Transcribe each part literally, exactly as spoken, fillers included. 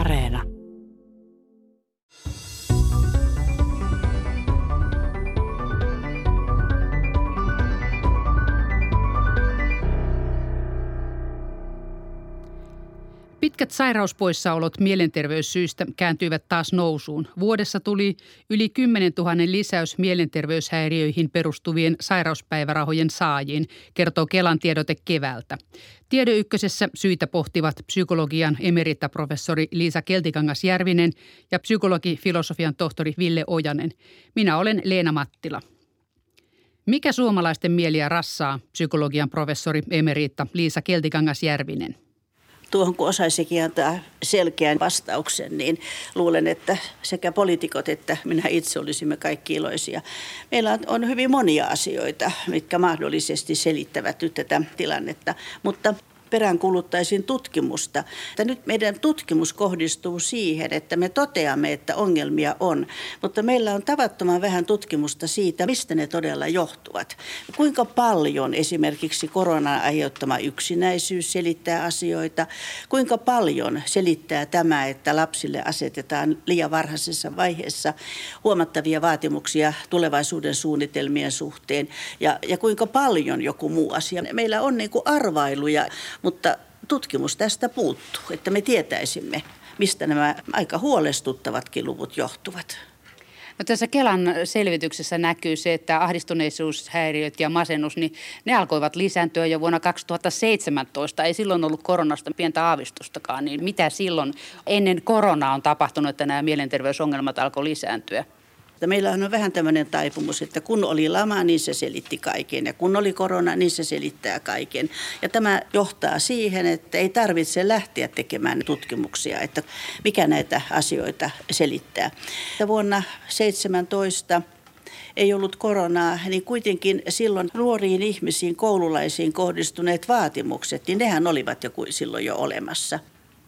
Areena. Pitkät sairauspoissaolot mielenterveyssyistä kääntyivät taas nousuun. Vuodessa tuli yli kymmenen tuhatta lisäys mielenterveyshäiriöihin perustuvien sairauspäivärahojen saajiin, kertoo Kelan tiedote keväältä. Tiede ykkösessä syitä pohtivat psykologian emeritaprofessori Liisa Keltikangas-Järvinen ja psykologi-filosofian tohtori Ville Ojanen. Minä olen Leena Mattila. Mikä suomalaisten mieliä rassaa, psykologian professori emerita Liisa Keltikangas-Järvinen? Tuohon kun osaisikin antaa selkeän vastauksen, niin luulen, että sekä poliitikot että minä itse olisimme kaikki iloisia. Meillä on hyvin monia asioita, mitkä mahdollisesti selittävät nyt tätä tilannetta, mutta peräänkuluttaisin tutkimusta. Nyt meidän tutkimus kohdistuu siihen, että me toteamme, että ongelmia on, mutta meillä on tavattoman vähän tutkimusta siitä, mistä ne todella johtuvat. Kuinka paljon esimerkiksi koronan aiheuttama yksinäisyys selittää asioita, kuinka paljon selittää tämä, että lapsille asetetaan liian varhaisessa vaiheessa huomattavia vaatimuksia tulevaisuuden suunnitelmien suhteen ja, ja kuinka paljon joku muu asia. Meillä on niin kuin arvailuja. Mutta tutkimus tästä puuttuu, että me tietäisimme, mistä nämä aika huolestuttavatkin luvut johtuvat. No tässä Kelan selvityksessä näkyy se, että ahdistuneisuushäiriöt ja masennus, niin ne alkoivat lisääntyä jo vuonna kaksituhattaseitsemäntoista. Ei silloin ollut koronasta pientä aavistustakaan, niin mitä silloin ennen koronaa on tapahtunut, että nämä mielenterveysongelmat alkoi lisääntyä? Meillähän on vähän tämmöinen taipumus, että kun oli lama, niin se selitti kaiken ja kun oli korona, niin se selittää kaiken. Ja tämä johtaa siihen, että ei tarvitse lähteä tekemään tutkimuksia, että mikä näitä asioita selittää. Vuonna seitsemäntoista ei ollut koronaa, niin kuitenkin silloin nuoriin ihmisiin, koululaisiin kohdistuneet vaatimukset, niin nehän olivat jo silloin jo olemassa.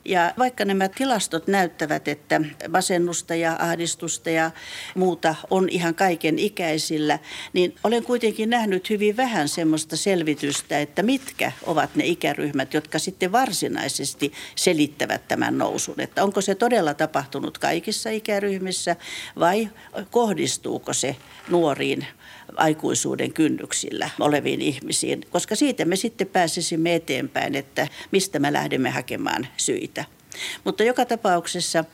Ja vaikka nämä tilastot näyttävät, että masennusta ja ahdistusta ja muuta on ihan kaiken ikäisillä, niin olen kuitenkin nähnyt hyvin vähän semmoista selvitystä, että mitkä ovat ne ikäryhmät, jotka sitten varsinaisesti selittävät tämän nousun. Että onko se todella tapahtunut kaikissa ikäryhmissä vai kohdistuuko se nuoriin aikuisuuden kynnyksillä oleviin ihmisiin, koska siitä me sitten pääsisimme eteenpäin, että mistä me lähdemme hakemaan syitä. Mutta joka tapauksessa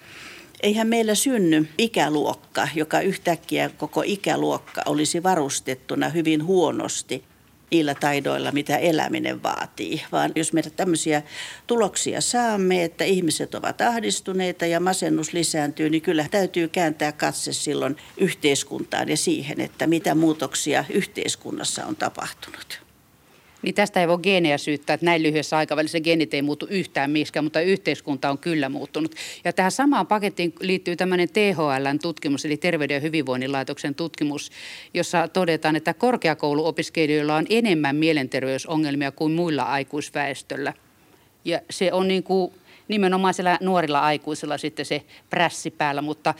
eihän meillä synny ikäluokka, joka yhtäkkiä koko ikäluokka olisi varustettuna hyvin huonosti niillä taidoilla, mitä eläminen vaatii, vaan jos me tämmöisiä tuloksia saamme, että ihmiset ovat ahdistuneita ja masennus lisääntyy, niin kyllä täytyy kääntää katse silloin yhteiskuntaan ja siihen, että mitä muutoksia yhteiskunnassa on tapahtunut. Niin tästä ei voi geenejä syyttää, että näin lyhyessä aikavälissä geenit ei muutu yhtään miksikään, mutta yhteiskunta on kyllä muuttunut. Ja tähän samaan pakettiin liittyy tämmöinen T H L:n tutkimus, eli Terveyden ja hyvinvoinnin laitoksen tutkimus, jossa todetaan, että korkeakouluopiskelijoilla on enemmän mielenterveysongelmia kuin muilla aikuisväestöllä. Ja se on niin kuin nimenomaan siellä nuorilla aikuisilla sitten se prässi päällä, mutta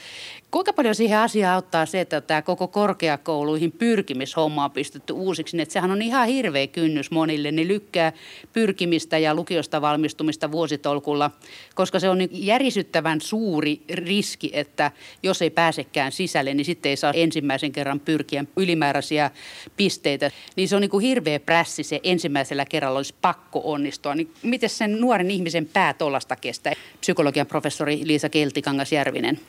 kuinka paljon siihen asiaan auttaa se, että tämä koko korkeakouluihin pyrkimishomma on pistetty uusiksi, että sehän on ihan hirveä kynnys monille, ne lykkää pyrkimistä ja lukiosta valmistumista vuositolkulla, koska se on niin järisyttävän suuri riski, että jos ei pääsekään sisälle, niin sitten ei saa ensimmäisen kerran pyrkiä ylimääräisiä pisteitä, niin se on niin kuin hirveä prässi, se ensimmäisellä kerralla olisi pakko onnistua, niin miten sen nuoren ihmisen pää tollasta kestää? Psykologian professori Liisa Keltikangas-Järvinen.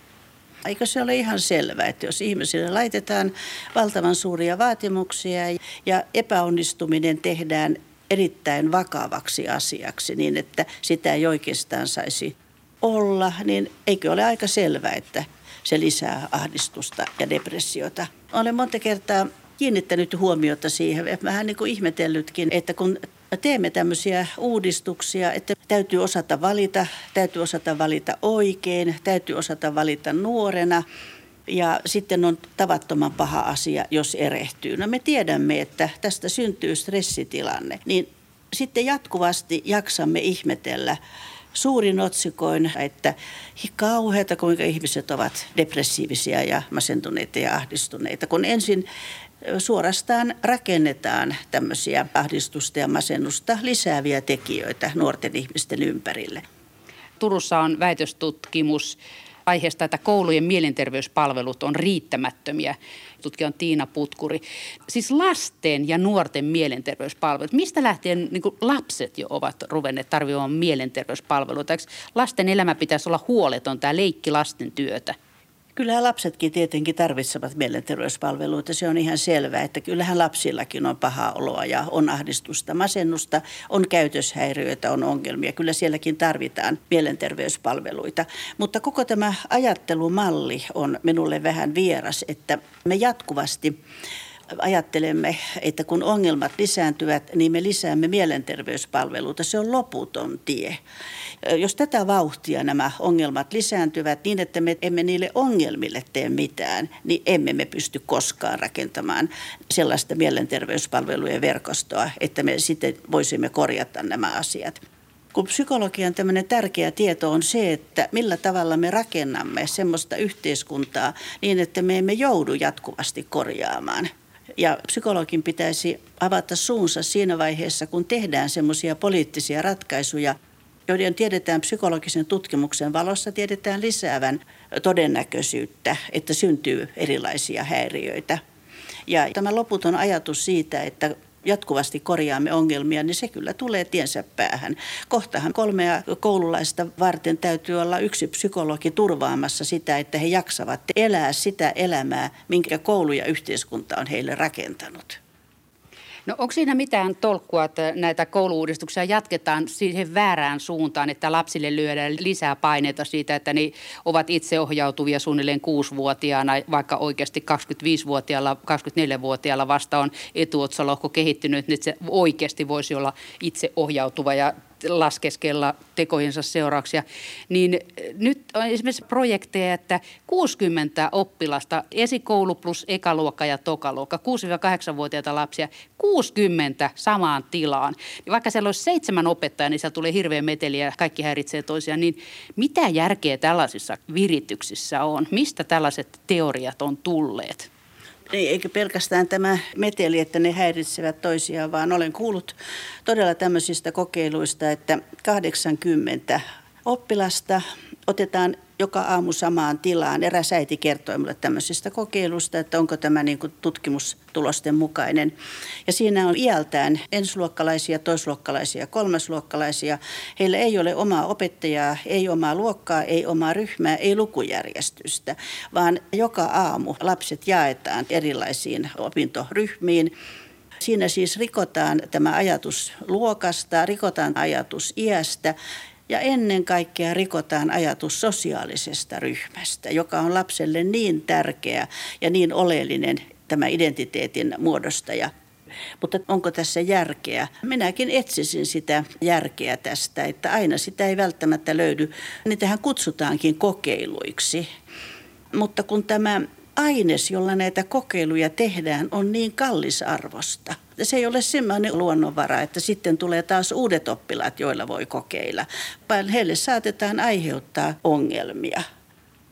Eikö se ole ihan selvä, että jos ihmisille laitetaan valtavan suuria vaatimuksia ja epäonnistuminen tehdään erittäin vakavaksi asiaksi niin, että sitä ei oikeastaan saisi olla, niin eikö ole aika selvä, että se lisää ahdistusta ja depressiota? Olen monta kertaa kiinnittänyt huomiota siihen, että vähän niin kuin ihmetellytkin, että kun teemme tämmöisiä uudistuksia, että täytyy osata valita, täytyy osata valita oikein, täytyy osata valita nuorena ja sitten on tavattoman paha asia, jos erehtyy. No me tiedämme, että tästä syntyy stressitilanne, niin sitten jatkuvasti jaksamme ihmetellä suurin otsikoin, että kauheata kuinka ihmiset ovat depressiivisiä ja masentuneita ja ahdistuneita, kun ensin suorastaan rakennetaan tämmöisiä ahdistusta ja masennusta lisääviä tekijöitä nuorten ihmisten ympärille. Turussa on väitöstutkimus aiheesta, että koulujen mielenterveyspalvelut on riittämättömiä. Tutkija on Tiina Putkuri. Siis lasten ja nuorten mielenterveyspalvelut. Mistä lähtien niin kuin lapset jo ovat ruvenneet tarvitsemaan mielenterveyspalveluita? Eikö lasten elämä pitäisi olla huoleton, tämä leikki lasten työtä? Kyllähän lapsetkin tietenkin tarvitsevat mielenterveyspalveluita. Se on ihan selvää, että kyllähän lapsillakin on pahaa oloa ja on ahdistusta, masennusta, on käytöshäiriöitä, on ongelmia. Kyllä sielläkin tarvitaan mielenterveyspalveluita. Mutta koko tämä ajattelumalli on minulle vähän vieras, että me jatkuvasti ajattelemme, että kun ongelmat lisääntyvät, niin me lisäämme mielenterveyspalveluita. Se on loputon tie. Jos tätä vauhtia nämä ongelmat lisääntyvät niin, että me emme niille ongelmille tee mitään, niin emme me pysty koskaan rakentamaan sellaista mielenterveyspalvelujen verkostoa, että me sitten voisimme korjata nämä asiat. Kun psykologian tämmöinen tärkeä tieto on se, että millä tavalla me rakennamme semmoista yhteiskuntaa niin, että me emme joudu jatkuvasti korjaamaan. Ja psykologin pitäisi avata suunsa siinä vaiheessa, kun tehdään semmoisia poliittisia ratkaisuja, joiden tiedetään psykologisen tutkimuksen valossa, tiedetään lisäävän todennäköisyyttä, että syntyy erilaisia häiriöitä. Ja tämä loputon ajatus siitä, että jatkuvasti korjaamme ongelmia, niin se kyllä tulee tiensä päähän. Kohtahan kolmea koululaista varten täytyy olla yksi psykologi turvaamassa sitä, että he jaksavat elää sitä elämää, minkä koulu ja yhteiskunta on heille rakentanut. No onko siinä mitään tolkkua, että näitä koulu-uudistuksia jatketaan siihen väärään suuntaan, että lapsille lyödään lisää paineita siitä, että ne ovat itseohjautuvia suunnilleen kuusivuotiaana, vaikka oikeasti kaksikymmentäviisivuotiaalla, kaksikymmentäneljävuotiaalla vasta on etuotsalohko kehittynyt, nyt se oikeasti voisi olla itseohjautuva ja laskeskella tekojensa seurauksia, niin nyt on esimerkiksi projekteja, että kuusikymmentä oppilasta, esikoulu plus ekaluokka ja tokaluokka, kuusi kahdeksan-vuotiaita lapsia, kuusikymmentä samaan tilaan. Vaikka siellä olisi seitsemän opettajaa, niin siellä tulee hirveä meteli ja kaikki häiritsee toisiaan, niin mitä järkeä tällaisissa virityksissä on? Mistä tällaiset teoriat on tulleet? Ei, eikä pelkästään tämä meteli, että ne häiritsevät toisiaan, vaan olen kuullut todella tämmöisistä kokeiluista, että kahdeksankymmentä oppilasta otetaan joka aamu samaan tilaan. Eräs äiti kertoi minulle tämmöisistä kokeilusta, että onko tämä niin kuin tutkimustulosten mukainen. Ja siinä on iältään ensiluokkalaisia, toisluokkalaisia, kolmasluokkalaisia. Heillä ei ole omaa opettajaa, ei omaa luokkaa, ei omaa ryhmää, ei lukujärjestystä, vaan joka aamu lapset jaetaan erilaisiin opintoryhmiin. Siinä siis rikotaan tämä ajatus luokasta, rikotaan ajatus iästä. Ja ennen kaikkea rikotaan ajatus sosiaalisesta ryhmästä, joka on lapselle niin tärkeä ja niin oleellinen tämä identiteetin muodostaja. Mutta onko tässä järkeä? Minäkin etsisin sitä järkeä tästä, että aina sitä ei välttämättä löydy. Niitähän kutsutaankin kokeiluiksi, mutta kun tämä aines, jolla näitä kokeiluja tehdään, on niin kallisarvosta. Se ei ole sellainen luonnonvara, että sitten tulee taas uudet oppilaat, joilla voi kokeilla, vaan heille saatetaan aiheuttaa ongelmia.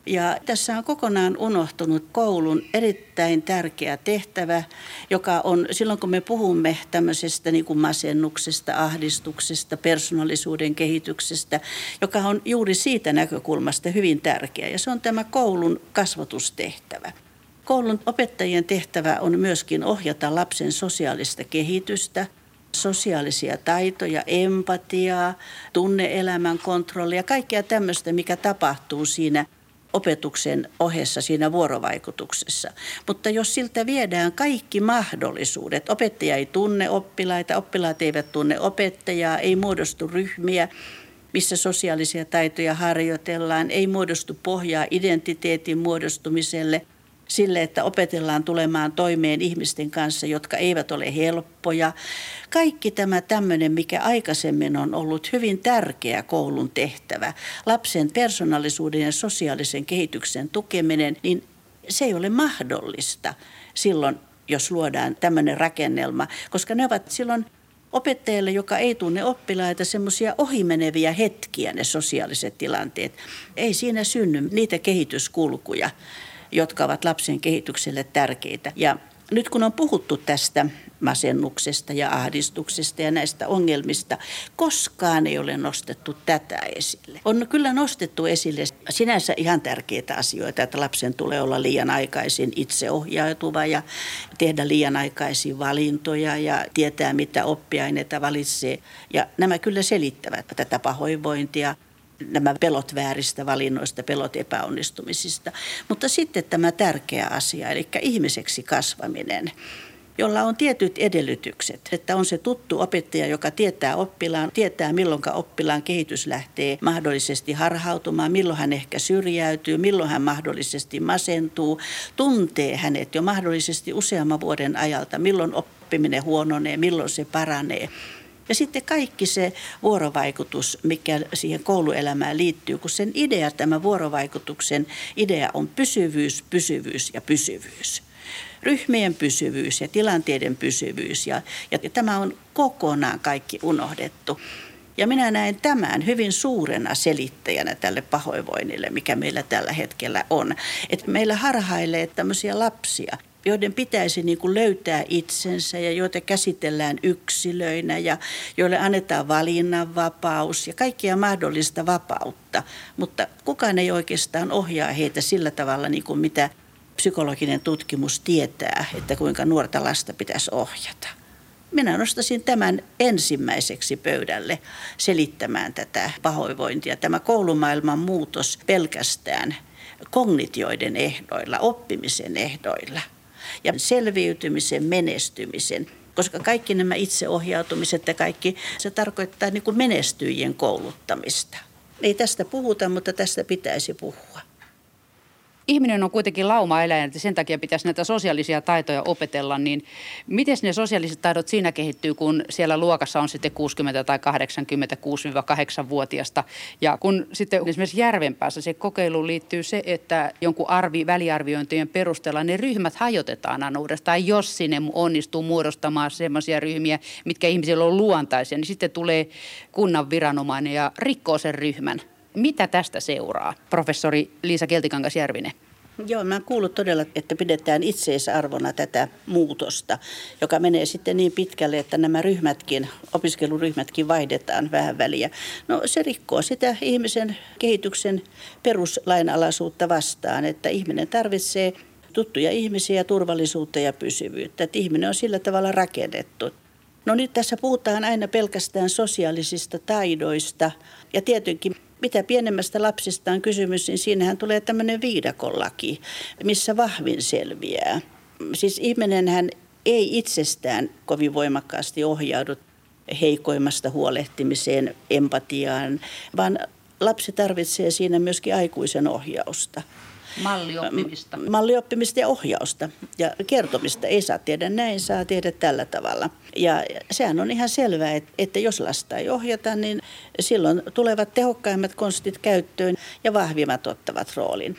Ja tässä on kokonaan unohtunut koulun erittäin tärkeä tehtävä, joka on silloin, kun me puhumme tämmöisestä niin kuin masennuksesta, ahdistuksesta, persoonallisuuden kehityksestä, joka on juuri siitä näkökulmasta hyvin tärkeä. Ja se on tämä koulun kasvatustehtävä. Koulun opettajien tehtävä on myöskin ohjata lapsen sosiaalista kehitystä, sosiaalisia taitoja, empatiaa, tunne-elämän kontrollia, kaikkea tämmöistä, mikä tapahtuu siinä opetuksen ohessa siinä vuorovaikutuksessa. Mutta jos siltä viedään kaikki mahdollisuudet, opettaja ei tunne oppilaita, oppilaat eivät tunne opettajaa, ei muodostu ryhmiä, missä sosiaalisia taitoja harjoitellaan, ei muodostu pohjaa identiteetin muodostumiselle, sille, että opetellaan tulemaan toimeen ihmisten kanssa, jotka eivät ole helppoja. Kaikki tämä tämmöinen, mikä aikaisemmin on ollut hyvin tärkeä koulun tehtävä, lapsen persoonallisuuden ja sosiaalisen kehityksen tukeminen, niin se ei ole mahdollista silloin, jos luodaan tämmöinen rakennelma, koska ne ovat silloin opettajalle, joka ei tunne oppilaita, semmoisia ohimeneviä hetkiä ne sosiaaliset tilanteet. Ei siinä synny niitä kehityskulkuja, jotka ovat lapsen kehitykselle tärkeitä. Ja nyt kun on puhuttu tästä masennuksesta ja ahdistuksesta ja näistä ongelmista. Koskaan ei ole nostettu tätä esille. On kyllä nostettu esille sinänsä ihan tärkeitä asioita, että lapsen tulee olla liian aikaisin itseohjautuva ja tehdä liian aikaisia valintoja ja tietää, mitä oppiaineita valitsee. Ja nämä kyllä selittävät tätä pahoinvointia. Nämä pelot vääristä valinnoista, pelot epäonnistumisista. Mutta sitten tämä tärkeä asia, eli ihmiseksi kasvaminen, jolla on tietyt edellytykset. Että on se tuttu opettaja, joka tietää oppilaan, tietää milloinka oppilaan kehitys lähtee mahdollisesti harhautumaan, milloin hän ehkä syrjäytyy, milloin hän mahdollisesti masentuu, tuntee hänet jo mahdollisesti useamman vuoden ajalta, milloin oppiminen huononee, milloin se paranee. Ja sitten kaikki se vuorovaikutus, mikä siihen kouluelämään liittyy, kun sen idea, tämä vuorovaikutuksen idea on pysyvyys, pysyvyys ja pysyvyys. Ryhmien pysyvyys ja tilanteiden pysyvyys ja, ja tämä on kokonaan kaikki unohdettu. Ja minä näen tämän hyvin suurena selittäjänä tälle pahoinvoinnille, mikä meillä tällä hetkellä on. Että meillä harhailee tämmöisiä lapsia, joiden pitäisi niin kuin löytää itsensä ja joita käsitellään yksilöinä ja joille annetaan valinnanvapaus ja kaikkia mahdollista vapautta. Mutta kukaan ei oikeastaan ohjaa heitä sillä tavalla, niin kuin mitä psykologinen tutkimus tietää, että kuinka nuorta lasta pitäisi ohjata. Minä nostaisin tämän ensimmäiseksi pöydälle selittämään tätä pahoinvointia. Tämä koulumaailman muutos pelkästään kognitioiden ehdoilla, oppimisen ehdoilla ja selviytymisen, menestymisen, koska kaikki nämä itseohjautumiset ja kaikki, se tarkoittaa niin kuin menestyjien kouluttamista. Ei tästä puhuta, mutta tästä pitäisi puhua. Ihminen on kuitenkin lauma-eläin, että sen takia pitäisi näitä sosiaalisia taitoja opetella, niin miten ne sosiaaliset taidot siinä kehittyy, kun siellä luokassa on sitten kuusikymmentä tai kahdeksankymmentä, kuusi-kahdeksan-vuotiaasta ja kun sitten esimerkiksi Järvenpäässä se kokeiluun liittyy se, että jonkun arvi, väliarviointien perusteella ne ryhmät hajotetaan aina uudestaan, jos sinne onnistuu muodostamaan sellaisia ryhmiä, mitkä ihmisillä on luontaisia, niin sitten tulee kunnan viranomainen ja rikkoo sen ryhmän. Mitä tästä seuraa, professori Liisa Keltikangas-Järvinen? Joo, mä oon kuullut todella, että pidetään itseisarvona tätä muutosta, joka menee sitten niin pitkälle, että nämä ryhmätkin, opiskeluryhmätkin vaihdetaan vähän väliä. No se rikkoo sitä ihmisen kehityksen peruslainalaisuutta vastaan, että ihminen tarvitsee tuttuja ihmisiä, turvallisuutta ja pysyvyyttä. Että ihminen on sillä tavalla rakennettu. No nyt tässä puhutaan aina pelkästään sosiaalisista taidoista ja tietenkin mitä pienemmästä lapsista on kysymys, niin siinähän tulee tämmöinen viidakonlaki, missä vahvin selviää. Siis ihminenhän ei itsestään kovin voimakkaasti ohjaudu heikoimmasta huolehtimiseen, empatiaan, vaan lapsi tarvitsee siinä myöskin aikuisen ohjausta. Mallioppimista. Mallioppimista ja ohjausta ja kertomista. Ei saa tehdä näin, saa tehdä tällä tavalla. Ja sehän on ihan selvää, että jos lasta ei ohjata, niin silloin tulevat tehokkaimmat konstit käyttöön ja vahvimmat ottavat roolin.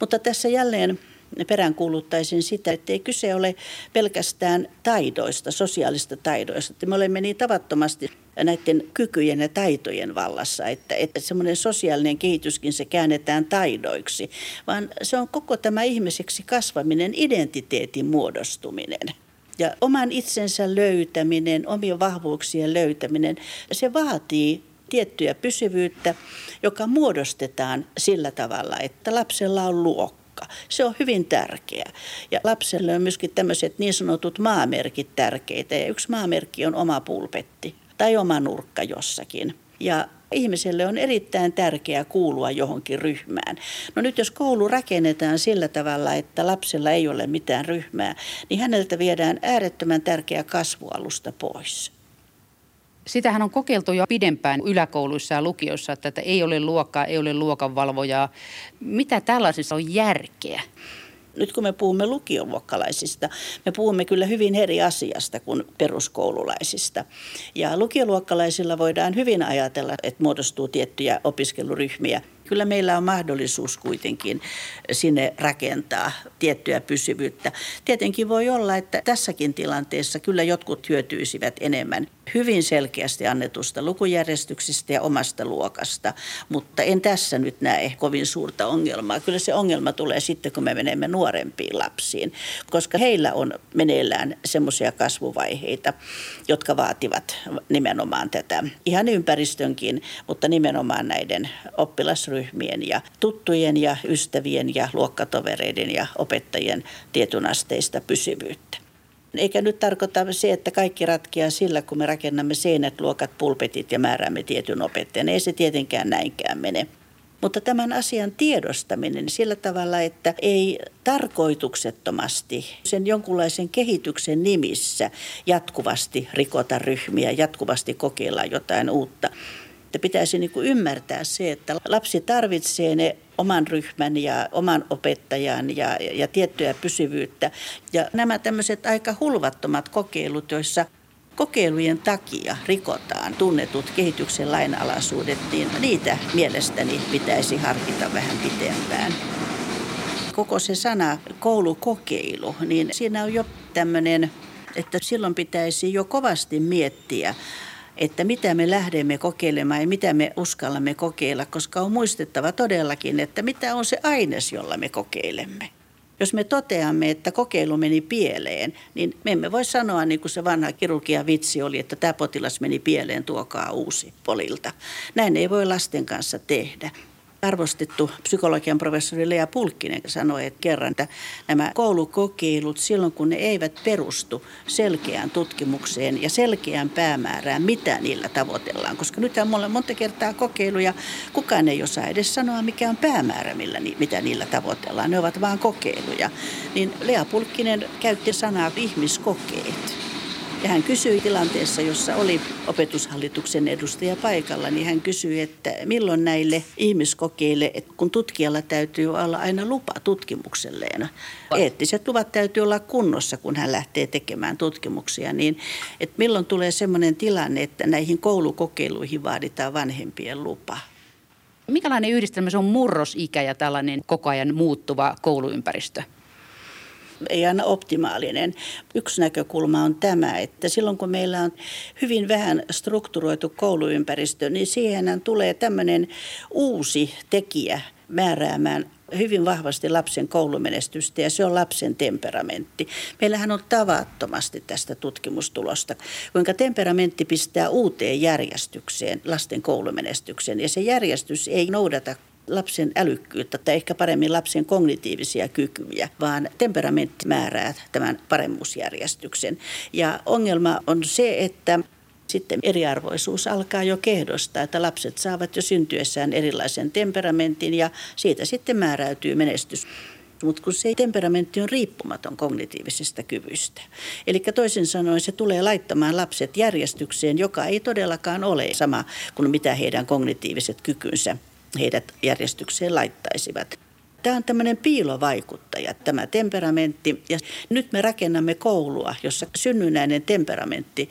Mutta tässä jälleen peräänkuuluttaisin sitä, että ei kyse ole pelkästään taidoista, sosiaalista taidoista. Me olemme niin tavattomasti näiden kykyjen ja taitojen vallassa, että, että semmoinen sosiaalinen kehityskin se käännetään taidoiksi, vaan se on koko tämä ihmiseksi kasvaminen, identiteetin muodostuminen. Ja oman itsensä löytäminen, omien vahvuuksien löytäminen, se vaatii tiettyä pysyvyyttä, joka muodostetaan sillä tavalla, että lapsella on luokka. Se on hyvin tärkeää. Ja lapselle on myöskin tämmöiset niin sanotut maamerkit tärkeitä. Ja yksi maamerkki on oma pulpetti tai oma nurkka jossakin. Ja ihmiselle on erittäin tärkeää kuulua johonkin ryhmään. No nyt jos koulu rakennetaan sillä tavalla, että lapsella ei ole mitään ryhmää, niin häneltä viedään äärettömän tärkeä kasvualusta pois. Sitähän on kokeiltu jo pidempään yläkouluissa ja lukioissa, että ei ole luokkaa, ei ole luokanvalvojaa. Mitä tällaisissa on järkeä? Nyt kun me puhumme lukioluokkalaisista, me puhumme kyllä hyvin eri asiasta kuin peruskoululaisista. Ja lukioluokkalaisilla voidaan hyvin ajatella, että muodostuu tiettyjä opiskeluryhmiä. kyllä meillä on mahdollisuus kuitenkin sinne rakentaa tiettyä pysyvyyttä. Tietenkin voi olla, että tässäkin tilanteessa kyllä jotkut hyötyisivät enemmän hyvin selkeästi annetusta lukujärjestyksestä ja omasta luokasta, mutta en tässä nyt näe kovin suurta ongelmaa. Kyllä se ongelma tulee sitten, kun me menemme nuorempiin lapsiin, koska heillä on meneillään semmoisia kasvuvaiheita, jotka vaativat nimenomaan tätä ihan ympäristönkin, mutta nimenomaan näiden oppilasryhmien ja tuttujen ja ystävien ja luokkatovereiden ja opettajien tietynasteista pysyvyyttä. Eikä nyt tarkoita se, että kaikki ratkeaa sillä, kun me rakennamme seinät, luokat, pulpetit ja määräämme tietyn opettajan. Ei se tietenkään näinkään mene. Mutta tämän asian tiedostaminen sillä tavalla, että ei tarkoituksettomasti sen jonkunlaisen kehityksen nimissä jatkuvasti rikota ryhmiä, jatkuvasti kokeilla jotain uutta. Että pitäisi niin kuin ymmärtää se, että lapsi tarvitsee ne oman ryhmän ja oman opettajan ja, ja tiettyä pysyvyyttä. Ja nämä tämmöiset aika hulvattomat kokeilut, joissa kokeilujen takia rikotaan tunnetut kehityksen lainalaisuudet, niin niitä mielestäni pitäisi harkita vähän pitempään. Koko se sana koulukokeilu, niin siinä on jo tämmöinen, että silloin pitäisi jo kovasti miettiä, että mitä me lähdemme kokeilemaan ja mitä me uskallamme kokeilla, koska on muistettava todellakin, että mitä on se aines, jolla me kokeilemme. Jos me toteamme, että kokeilu meni pieleen, niin me emme voi sanoa, niin kuin se vanha kirurgia vitsi oli, että tämä potilas meni pieleen, tuokaa uusi polilta. Näin ei voi lasten kanssa tehdä. Arvostettu psykologian professori Lea Pulkkinen sanoi, että kerran, että nämä koulukokeilut silloin, kun ne eivät perustu selkeään tutkimukseen ja selkeään päämäärään, mitä niillä tavoitellaan. Koska nythän mulla on monta kertaa kokeiluja, kukaan ei osaa edes sanoa, mikä on päämäärä, millä, mitä niillä tavoitellaan. Ne ovat vaan kokeiluja. Niin Lea Pulkkinen käytti sanaa ihmiskokeet. Ja hän kysyi tilanteessa, jossa oli opetushallituksen edustaja paikalla, niin hän kysyi, että milloin näille ihmiskokeille, kun tutkijalla täytyy olla aina lupa tutkimukselleen. Eettiset luvat täytyy olla kunnossa, kun hän lähtee tekemään tutkimuksia. Niin, että milloin tulee sellainen tilanne, että näihin koulukokeiluihin vaaditaan vanhempien lupa? Minkälainen yhdistelmä se on murrosikä ja tällainen koko ajan muuttuva kouluympäristö? Ei aina optimaalinen. Yksi näkökulma on tämä, että silloin kun meillä on hyvin vähän strukturoitu kouluympäristö, niin siihen tulee tämmöinen uusi tekijä määräämään hyvin vahvasti lapsen koulumenestystä, ja se on lapsen temperamentti. Meillähän on tavattomasti tästä tutkimustulosta, kuinka temperamentti pistää uuteen järjestykseen lasten koulumenestyksen, ja se järjestys ei noudata lapsen älykkyyttä tai ehkä paremmin lapsen kognitiivisia kykyjä, vaan temperamentti määrää tämän paremmuusjärjestyksen. Ja ongelma on se, että sitten eriarvoisuus alkaa jo kehdosta, että lapset saavat jo syntyessään erilaisen temperamentin ja siitä sitten määräytyy menestys. Mutta kun se temperamentti on riippumaton kognitiivisista kyvyistä. Eli toisin sanoen se tulee laittamaan lapset järjestykseen, joka ei todellakaan ole sama kuin mitä heidän kognitiiviset kykynsä heidät järjestykseen laittaisivat. Tämä on tämmöinen piilovaikuttaja, tämä temperamentti. Ja nyt me rakennamme koulua, jossa synnynnäinen temperamentti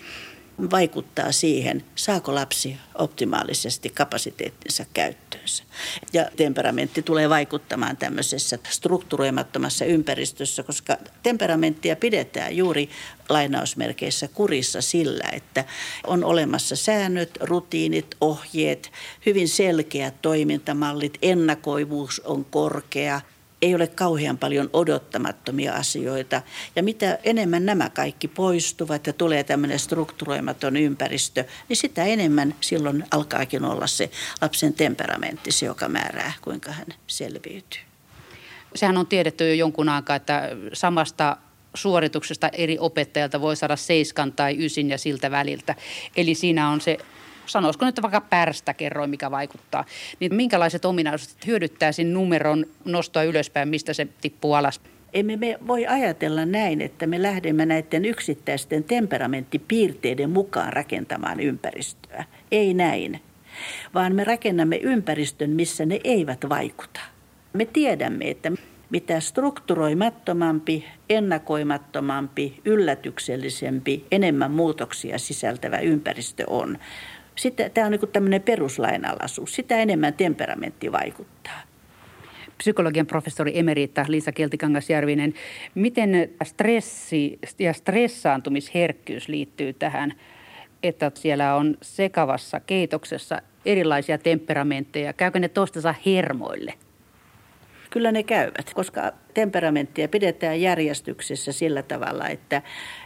vaikuttaa siihen, saako lapsi optimaalisesti kapasiteettinsa käyttöönsä. Ja temperamentti tulee vaikuttamaan tämmöisessä strukturoimattomassa ympäristössä, koska temperamenttia pidetään juuri lainausmerkeissä kurissa sillä, että on olemassa säännöt, rutiinit, ohjeet, hyvin selkeät toimintamallit, ennakoivuus on korkea. Ei ole kauhean paljon odottamattomia asioita. Ja mitä enemmän nämä kaikki poistuvat ja tulee tämmöinen strukturoimaton ympäristö, niin sitä enemmän silloin alkaakin olla se lapsen temperamentti, se joka määrää, kuinka hän selviytyy. Sehän on tiedetty jo jonkun aikaa, että samasta suorituksesta eri opettajalta voi saada seiskan tai ysin ja siltä väliltä. Eli siinä on se, sanoisiko nyt vaikka pärstä kerroin, mikä vaikuttaa, niin minkälaiset ominaisuudet hyödyttää sen numeron nostoa ylöspäin, mistä se tippuu alas? Emme me voi ajatella näin, että me lähdemme näiden yksittäisten temperamenttipiirteiden mukaan rakentamaan ympäristöä. Ei näin, vaan me rakennamme ympäristön, missä ne eivät vaikuta. Me tiedämme, että mitä strukturoimattomampi, ennakoimattomampi, yllätyksellisempi, enemmän muutoksia sisältävä ympäristö on, Sitä, tämä on niin kuin tämmöinen peruslainalaisuus. Sitä enemmän temperamentti vaikuttaa. Psykologian professori emerita Liisa Keltikangas-Järvinen, miten stressi ja stressaantumisherkkyys liittyy tähän, että siellä on sekavassa keitoksessa erilaisia temperamentteja? Käykö ne toistensa hermoille? Kyllä ne käyvät, koska temperamenttia pidetään järjestyksessä sillä tavalla, että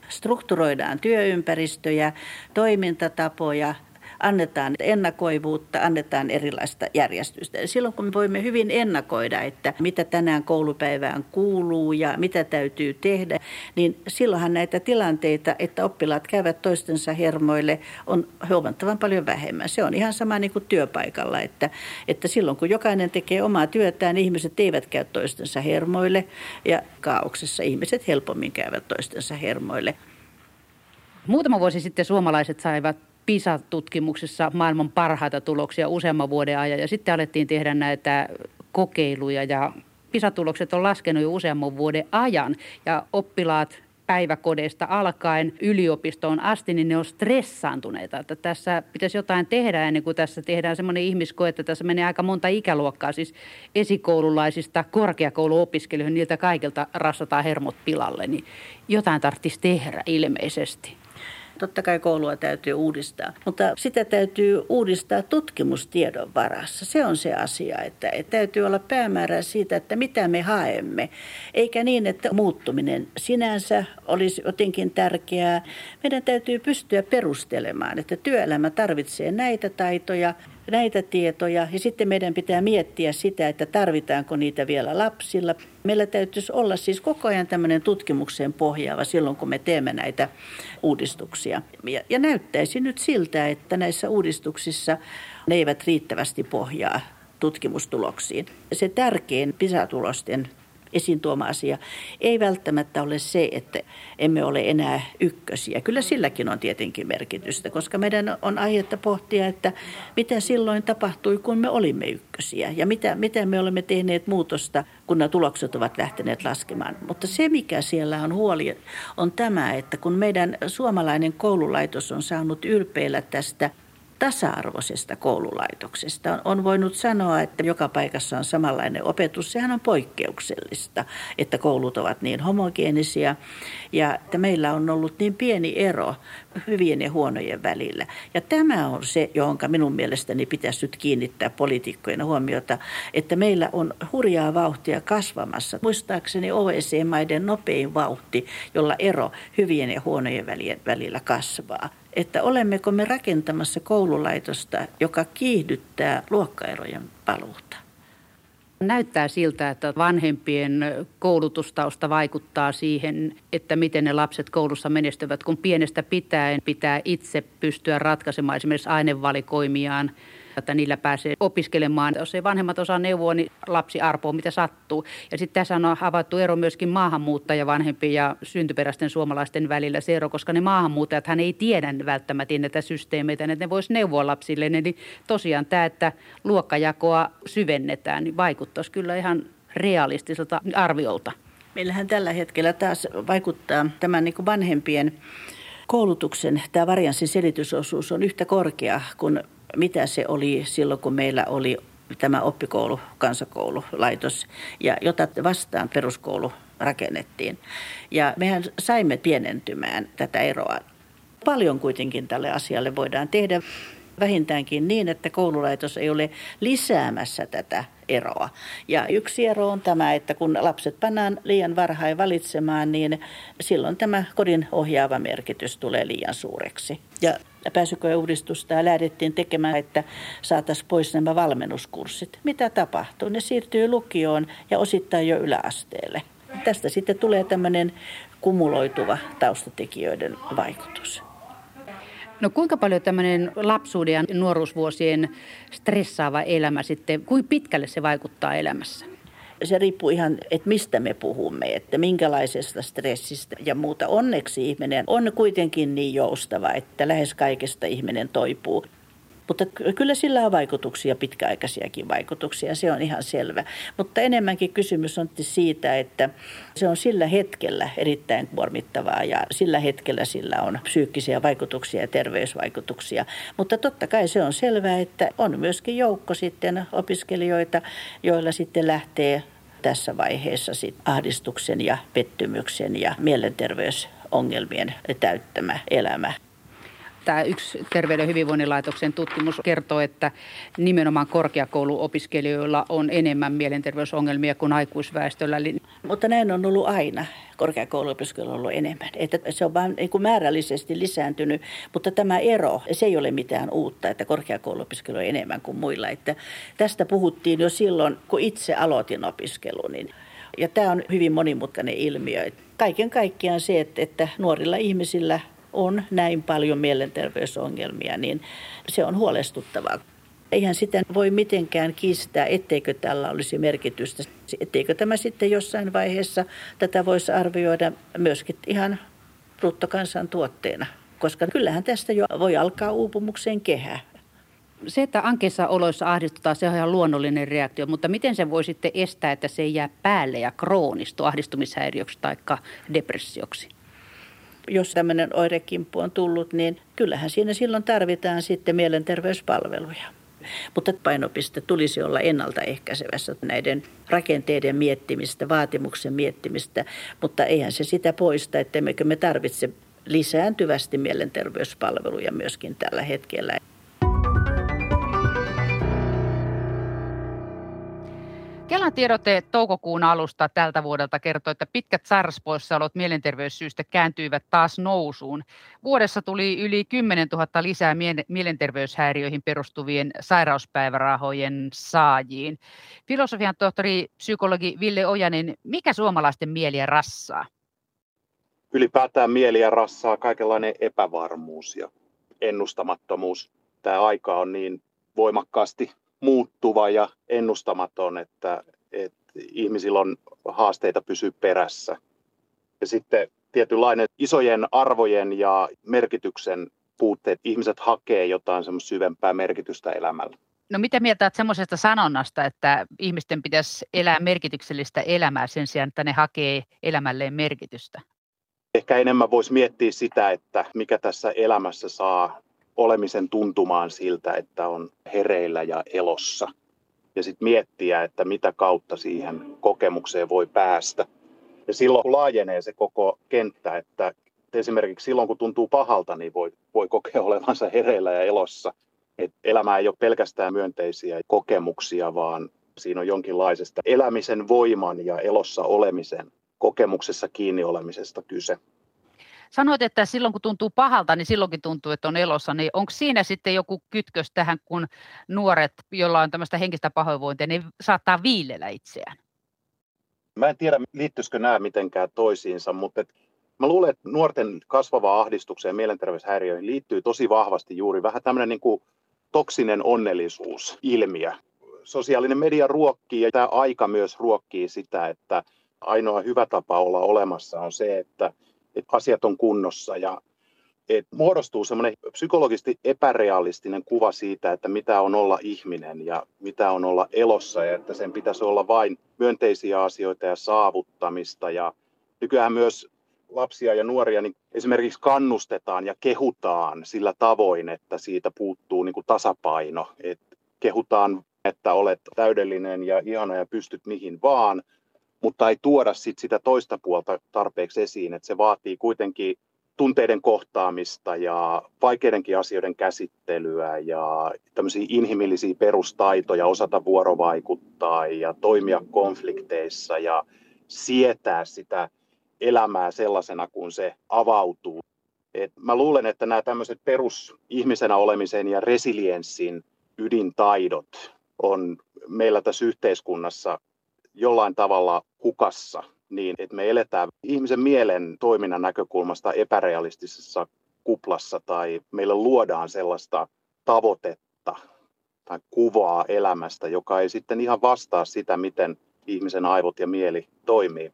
strukturoidaan työympäristöjä, toimintatapoja, annetaan ennakoivuutta, annetaan erilaista järjestystä. Silloin kun me voimme hyvin ennakoida, että mitä tänään koulupäivään kuuluu ja mitä täytyy tehdä, niin silloinhan näitä tilanteita, että oppilaat käyvät toistensa hermoille, on huomattavan paljon vähemmän. Se on ihan sama niin kuin työpaikalla, että, että silloin kun jokainen tekee omaa työtään, niin ihmiset eivät käy toistensa hermoille ja kaauksessa ihmiset helpommin käyvät toistensa hermoille. Muutama vuosi sitten suomalaiset saivat PISA-tutkimuksissa maailman parhaita tuloksia useamman vuoden ajan ja sitten alettiin tehdä näitä kokeiluja ja PISA-tulokset on laskenut jo useamman vuoden ajan ja oppilaat päiväkodeista alkaen yliopistoon asti, niin ne on stressaantuneita. Että tässä pitäisi jotain tehdä ennen kuin tässä tehdään semmoinen ihmiskoe, että tässä menee aika monta ikäluokkaa, siis esikoululaisista korkeakouluopiskelijoihin, niiltä kaikilta rassataan hermot pilalle, niin jotain tarvitsisi tehdä ilmeisesti. Totta kai koulua täytyy uudistaa, mutta sitä täytyy uudistaa tutkimustiedon varassa. Se on se asia, että täytyy olla päämäärä siitä, että mitä me haemme, eikä niin, että muuttuminen sinänsä olisi jotenkin tärkeää. Meidän täytyy pystyä perustelemaan, että työelämä tarvitsee näitä taitoja, näitä tietoja ja sitten meidän pitää miettiä sitä, että tarvitaanko niitä vielä lapsilla. Meillä täytyisi olla siis koko ajan tämmöinen tutkimukseen pohjaava silloin, kun me teemme näitä uudistuksia. Ja, ja näyttäisi nyt siltä, että näissä uudistuksissa ne eivät riittävästi pohjaa tutkimustuloksiin. Se tärkein PISA-tulosten esiin tuoma asia ei välttämättä ole se, että emme ole enää ykkösiä. Kyllä silläkin on tietenkin merkitystä, koska meidän on aihetta pohtia, että mitä silloin tapahtui, kun me olimme ykkösiä ja mitä, mitä me olemme tehneet muutosta, kun nämä tulokset ovat lähteneet laskemaan. Mutta se, mikä siellä on huoli, on tämä, että kun meidän suomalainen koululaitos on saanut ylpeillä tästä tasa-arvoisesta koululaitoksesta. On, on voinut sanoa, että joka paikassa on samanlainen opetus. Sehän on poikkeuksellista, että koulut ovat niin homogeenisia ja että meillä on ollut niin pieni ero hyvien ja huonojen välillä. Ja tämä on se, johon minun mielestäni pitäisi nyt kiinnittää poliitikkojen huomiota, että meillä on hurjaa vauhtia kasvamassa. Muistaakseni O E C D-maiden nopein vauhti, jolla ero hyvien ja huonojen välillä kasvaa. Että olemmeko me rakentamassa koululaitosta, joka kiihdyttää luokkaerojen paluuta? Näyttää siltä, että vanhempien koulutustausta vaikuttaa siihen, että miten ne lapset koulussa menestyvät, kun pienestä pitäen pitää itse pystyä ratkaisemaan esimerkiksi ainevalikoimiaan, että niillä pääsee opiskelemaan. Jos ei vanhemmat osaa neuvoa, niin lapsi arpoo, mitä sattuu. Ja sitten tässä on havaittu ero myöskin maahanmuuttajavanhempien ja syntyperäisten suomalaisten välillä se ero, koska ne maahanmuuttajat hän ei tiedä välttämättä näitä systeemeitä, että ne voisi neuvoa lapsille. Eli tosiaan tämä, että luokkajakoa syvennetään, niin vaikuttaisi kyllä ihan realistiselta arviolta. Meillähän tällä hetkellä taas vaikuttaa tämän niin kuin vanhempien koulutuksen, tämä varianssin selitysosuus on yhtä korkea kuin mitä se oli silloin, kun meillä oli tämä oppikoulu, kansakoululaitos, ja jota vastaan peruskoulu rakennettiin. Ja mehän saimme pienentymään tätä eroa. Paljon kuitenkin tälle asialle voidaan tehdä. Vähintäänkin niin, että koululaitos ei ole lisäämässä tätä eroa. Ja yksi ero on tämä, että kun lapset pannaan liian varhain valitsemaan, niin silloin tämä kodin ohjaava merkitys tulee liian suureksi. Ja pääsykoeuudistusta lähdettiin tekemään, että saataisiin pois nämä valmennuskurssit. Mitä tapahtuu? Ne siirtyy lukioon ja osittain jo yläasteelle. Tästä sitten tulee tämmöinen kumuloituva taustatekijöiden vaikutus. No kuinka paljon tämmöinen lapsuuden ja nuoruusvuosien stressaava elämä sitten, kuinka pitkälle se vaikuttaa elämässä? Se riippuu ihan, että mistä me puhumme, että minkälaisesta stressistä ja muuta. Onneksi ihminen on kuitenkin niin joustava, että lähes kaikesta ihminen toipuu. Mutta kyllä sillä on vaikutuksia, pitkäaikaisiakin vaikutuksia, se on ihan selvä. Mutta enemmänkin kysymys on siitä, että se on sillä hetkellä erittäin kuormittavaa ja sillä hetkellä sillä on psyykkisiä vaikutuksia ja terveysvaikutuksia. Mutta totta kai se on selvää, että on myöskin joukko sitten opiskelijoita, joilla sitten lähtee tässä vaiheessa sit ahdistuksen ja pettymyksen ja mielenterveysongelmien täyttämä elämä. Tämä yksi Terveyden ja hyvinvoinnin laitoksen tutkimus kertoo, että nimenomaan korkeakouluopiskelijoilla on enemmän mielenterveysongelmia kuin aikuisväestöllä. Mutta näin on ollut aina. Korkeakouluopiskelijoilla on ollut enemmän. Että se on vain määrällisesti lisääntynyt, mutta tämä ero, se ei ole mitään uutta, että korkeakouluopiskelijoilla on enemmän kuin muilla. Että tästä puhuttiin jo silloin, kun itse aloitin opiskelun. Niin. Ja tämä on hyvin monimutkainen ilmiö. Kaiken kaikkiaan se, että, että nuorilla ihmisillä on näin paljon mielenterveysongelmia, niin se on huolestuttavaa. Eihän sitä voi mitenkään kiistää, etteikö tällä olisi merkitystä, etteikö tämä sitten jossain vaiheessa tätä voisi arvioida myöskin ihan bruttokansantuotteena, koska kyllähän tästä jo voi alkaa uupumuksen kehä. Se, että ankeissa oloissa ahdistutaan, se on ihan luonnollinen reaktio, mutta miten se voi sitten estää, että se ei jää päälle ja kroonistua ahdistumishäiriöksi tai depressioksi? Jos tämmöinen oirekimppu on tullut, niin kyllähän siinä silloin tarvitaan sitten mielenterveyspalveluja. Mutta painopiste tulisi olla ennaltaehkäisevässä näiden rakenteiden miettimistä, vaatimuksen miettimistä, mutta eihän se sitä poista, että meikö me tarvitse lisääntyvästi mielenterveyspalveluja myöskin tällä hetkellä. Kelan tiedote toukokuun alusta tältä vuodelta kertoi, että pitkät sairauspoissaolot mielenterveyssyistä kääntyivät taas nousuun. Vuodessa tuli yli kymmenen tuhatta lisää mielenterveyshäiriöihin perustuvien sairauspäivärahojen saajiin. Filosofian tohtori, psykologi Ville Ojanen, mikä suomalaisten mieliä rassaa? Ylipäätään mieliä rassaa kaikenlainen epävarmuus ja ennustamattomuus. Tämä aika on niin voimakkaasti muuttuva ja ennustamaton, että, että ihmisillä on haasteita pysyä perässä. Ja sitten tietynlainen isojen arvojen ja merkityksen puutteet, ihmiset hakee jotain semmoista syvempää merkitystä elämällä. No mitä mieltä olet semmoisesta sanonnasta, että ihmisten pitäisi elää merkityksellistä elämää sen sijaan, että ne hakee elämälleen merkitystä? Ehkä enemmän voisi miettiä sitä, että mikä tässä elämässä saa olemisen tuntumaan siltä, että on hereillä ja elossa. Ja sitten miettiä, että mitä kautta siihen kokemukseen voi päästä. Ja silloin laajenee se koko kenttä, että esimerkiksi silloin kun tuntuu pahalta, niin voi, voi kokea olevansa hereillä ja elossa. Et elämä ei ole pelkästään myönteisiä kokemuksia, vaan siinä on jonkinlaisesta elämisen voiman ja elossa olemisen kokemuksessa kiinni olemisesta kyse. Sanoit, että silloin kun tuntuu pahalta, niin silloinkin tuntuu, että on elossa. Niin onko siinä sitten joku kytkös tähän, kun nuoret, joilla on tämmöistä henkistä pahoinvointia, niin saattaa viilellä itseään? Mä en tiedä, liittyisikö nämä mitenkään toisiinsa, mutta et, mä luulen, että nuorten kasvavaan ahdistukseen ja mielenterveyshäiriöihin liittyy tosi vahvasti juuri vähän tämmöinen niin kuin toksinen onnellisuusilmiö. Sosiaalinen media ruokkii ja tämä aika myös ruokkii sitä, että ainoa hyvä tapa olla olemassa on se, että että asiat on kunnossa ja että muodostuu semmoinen psykologisesti epärealistinen kuva siitä, että mitä on olla ihminen ja mitä on olla elossa ja että sen pitäisi olla vain myönteisiä asioita ja saavuttamista. Ja nykyään myös lapsia ja nuoria niin esimerkiksi kannustetaan ja kehutaan sillä tavoin, että siitä puuttuu niin kuin tasapaino. Et kehutaan, että olet täydellinen ja ihana ja pystyt mihin vaan. Mutta ei tuoda sit sitä toista puolta tarpeeksi esiin, että se vaatii kuitenkin tunteiden kohtaamista ja vaikeidenkin asioiden käsittelyä ja tämmöisiä inhimillisiä perustaitoja, osata vuorovaikuttaa ja toimia konflikteissa ja sietää sitä elämää sellaisena, kun se avautuu. Et mä luulen, että nämä tämmöiset perusihmisenä olemisen ja resilienssin ydintaidot on meillä tässä yhteiskunnassa jollain tavalla hukassa, niin että me eletään ihmisen mielen toiminnan näkökulmasta epärealistisessa kuplassa tai meillä luodaan sellaista tavoitetta tai kuvaa elämästä, joka ei sitten ihan vastaa sitä, miten ihmisen aivot ja mieli toimii.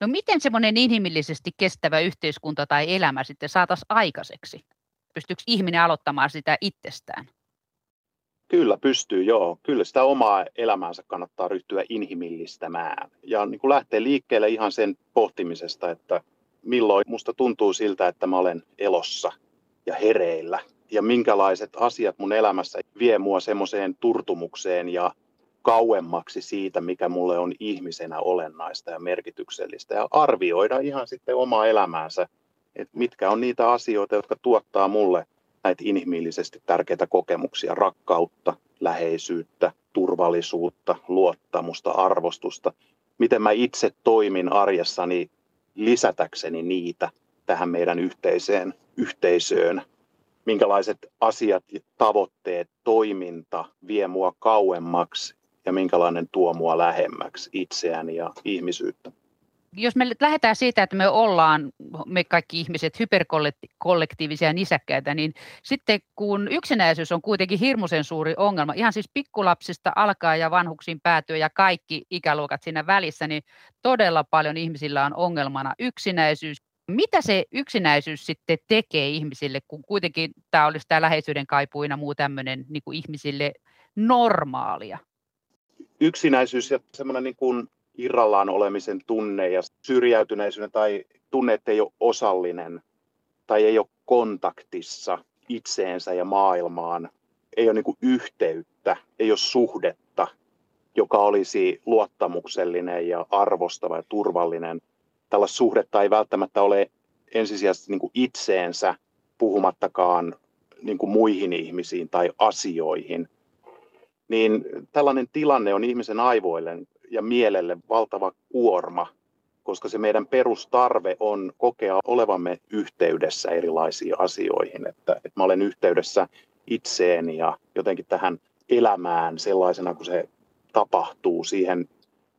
No miten semmoinen inhimillisesti kestävä yhteiskunta tai elämä sitten saataisiin aikaiseksi? Pystyykö ihminen aloittamaan sitä itsestään? Kyllä pystyy, joo. Kyllä sitä omaa elämäänsä kannattaa ryhtyä inhimillistämään ja niin kuin lähtee liikkeelle ihan sen pohtimisesta, että milloin musta tuntuu siltä, että mä olen elossa ja hereillä ja minkälaiset asiat mun elämässä vie mua semmoiseen turtumukseen ja kauemmaksi siitä, mikä mulle on ihmisenä olennaista ja merkityksellistä ja arvioida ihan sitten omaa elämäänsä, että mitkä on niitä asioita, jotka tuottaa mulle näitä inhimillisesti tärkeitä kokemuksia, rakkautta, läheisyyttä, turvallisuutta, luottamusta, arvostusta. Miten mä itse toimin arjessani lisätäkseni niitä tähän meidän yhteiseen yhteisöön. Minkälaiset asiat, tavoitteet, toiminta vie mua kauemmaksi ja minkälainen tuo mua lähemmäksi itseäni ja ihmisyyttä. Jos me lähdetään siitä, että me ollaan, me kaikki ihmiset, hyperkollektiivisia nisäkkäitä, niin sitten kun yksinäisyys on kuitenkin hirmuisen suuri ongelma, ihan siis pikkulapsista alkaa ja vanhuksiin päätyy ja kaikki ikäluokat siinä välissä, niin todella paljon ihmisillä on ongelmana yksinäisyys. Mitä se yksinäisyys sitten tekee ihmisille, kun kuitenkin tämä olisi tämä läheisyyden kaipuu ja muu tämmöinen niin kuin ihmisille normaalia? Yksinäisyys ja semmoinen niin kuin irrallaan olemisen tunne ja syrjäytyneisyyden tai tunne, että ei ole osallinen tai ei ole kontaktissa itseensä ja maailmaan, ei ole niin kuin yhteyttä, ei ole suhdetta, joka olisi luottamuksellinen ja arvostava ja turvallinen. Tällaista suhdetta ei välttämättä ole ensisijaisesti niin kuin itseensä, puhumattakaan niin kuin muihin ihmisiin tai asioihin. Niin tällainen tilanne on ihmisen aivoille ja mielelle valtava kuorma, koska se meidän perustarve on kokea olevamme yhteydessä erilaisiin asioihin, että, että mä olen yhteydessä itseeni ja jotenkin tähän elämään sellaisena, kun se tapahtuu, siihen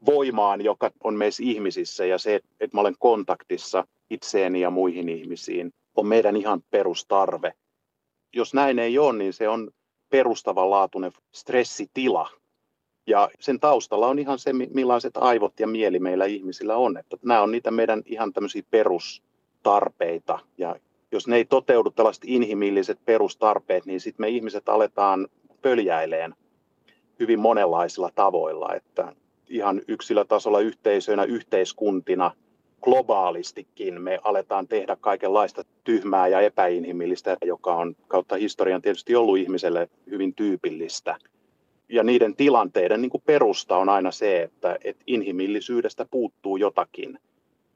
voimaan, joka on meissä ihmisissä, ja se, että mä olen kontaktissa itseeni ja muihin ihmisiin, on meidän ihan perustarve. Jos näin ei ole, niin se on perustavanlaatuinen stressitila. Ja sen taustalla on ihan se, millaiset aivot ja mieli meillä ihmisillä on. Että nämä on niitä meidän ihan tämmöisiä perustarpeita. Ja jos ne ei toteudu tällaiset inhimilliset perustarpeet, niin sitten me ihmiset aletaan pöljäileen hyvin monenlaisilla tavoilla. Että ihan yksilötasolla, yhteisöinä, yhteiskuntina, globaalistikin me aletaan tehdä kaikenlaista tyhmää ja epäinhimillistä, joka on kautta historian tietysti ollut ihmiselle hyvin tyypillistä. Ja niiden tilanteiden niin kuin perusta on aina se, että, että inhimillisyydestä puuttuu jotakin.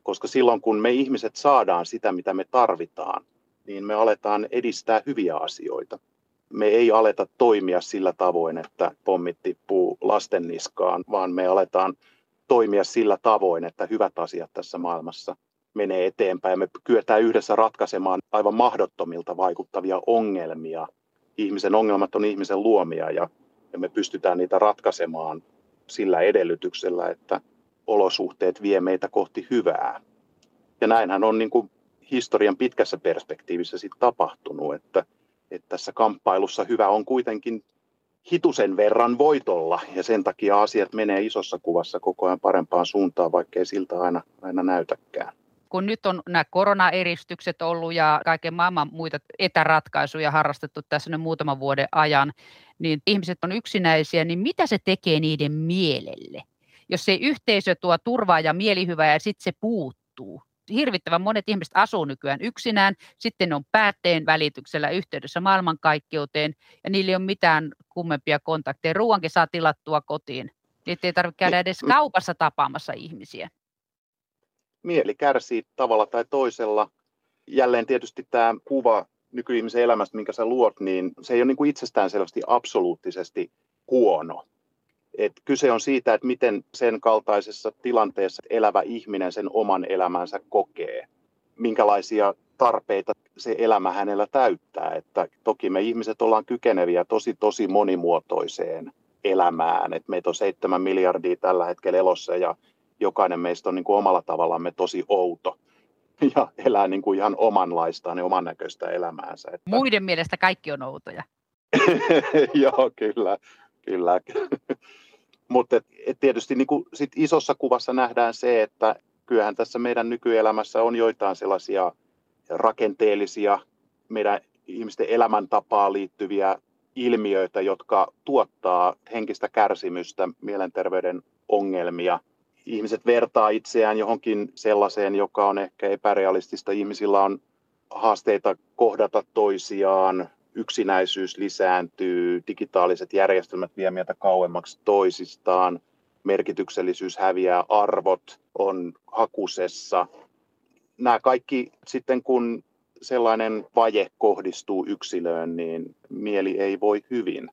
Koska silloin, kun me ihmiset saadaan sitä, mitä me tarvitaan, niin me aletaan edistää hyviä asioita. Me ei aleta toimia sillä tavoin, että pommit tippuu lasten niskaan, vaan me aletaan toimia sillä tavoin, että hyvät asiat tässä maailmassa menee eteenpäin. Me kyetään yhdessä ratkaisemaan aivan mahdottomilta vaikuttavia ongelmia. Ihmisen ongelmat on ihmisen luomia ja Ja me pystytään niitä ratkaisemaan sillä edellytyksellä, että olosuhteet vie meitä kohti hyvää. Ja näinhän on niin kuin historian pitkässä perspektiivissä sit tapahtunut, että, että tässä kamppailussa hyvä on kuitenkin hitusen verran voitolla. Ja sen takia asiat menee isossa kuvassa koko ajan parempaan suuntaan, vaikkei siltä aina, aina näytäkään. Kun nyt on nämä koronaeristykset ollut ja kaiken maailman muita etäratkaisuja harrastettu tässä nyt muutaman vuoden ajan, niin ihmiset on yksinäisiä, niin mitä se tekee niiden mielelle? Jos se yhteisö tuo turvaa ja mielihyvää ja sitten se puuttuu. Hirvittävän monet ihmiset asuu nykyään yksinään, sitten on päätteen välityksellä yhteydessä maailmankaikkeuteen ja niillä ei ole mitään kummempia kontakteja. Ruoankin saa tilattua kotiin, niitä ei tarvitse käydä edes kaupassa tapaamassa ihmisiä. Mieli kärsii tavalla tai toisella. Jälleen tietysti tämä kuva nykyihmisen elämästä, minkä sä luot, niin se ei ole niin kuin itsestäänselvästi absoluuttisesti huono. Et kyse on siitä, että miten sen kaltaisessa tilanteessa elävä ihminen sen oman elämänsä kokee. Minkälaisia tarpeita se elämä hänellä täyttää. Että toki me ihmiset ollaan kykeneviä tosi tosi monimuotoiseen elämään. Et meitä on seitsemän miljardia tällä hetkellä elossa ja jokainen meistä on niin kuin omalla tavallamme tosi outo ja elää niin kuin ihan omanlaistaan ja oman näköistä elämäänsä. Että muiden mielestä kaikki on outoja. Joo, kyllä. kyllä. Mutta et, et tietysti niin kuin sit isossa kuvassa nähdään se, että kyllähän tässä meidän nykyelämässä on joitain sellaisia rakenteellisia, meidän ihmisten elämäntapaan liittyviä ilmiöitä, jotka tuottaa henkistä kärsimystä, mielenterveyden ongelmia. Ihmiset vertaa itseään johonkin sellaiseen, joka on ehkä epärealistista. Ihmisillä on haasteita kohdata toisiaan, yksinäisyys lisääntyy, digitaaliset järjestelmät vie meitä kauemmaksi toisistaan, merkityksellisyys häviää, arvot on hakusessa. Nämä kaikki sitten, kun sellainen vaje kohdistuu yksilöön, niin mieli ei voi hyvin.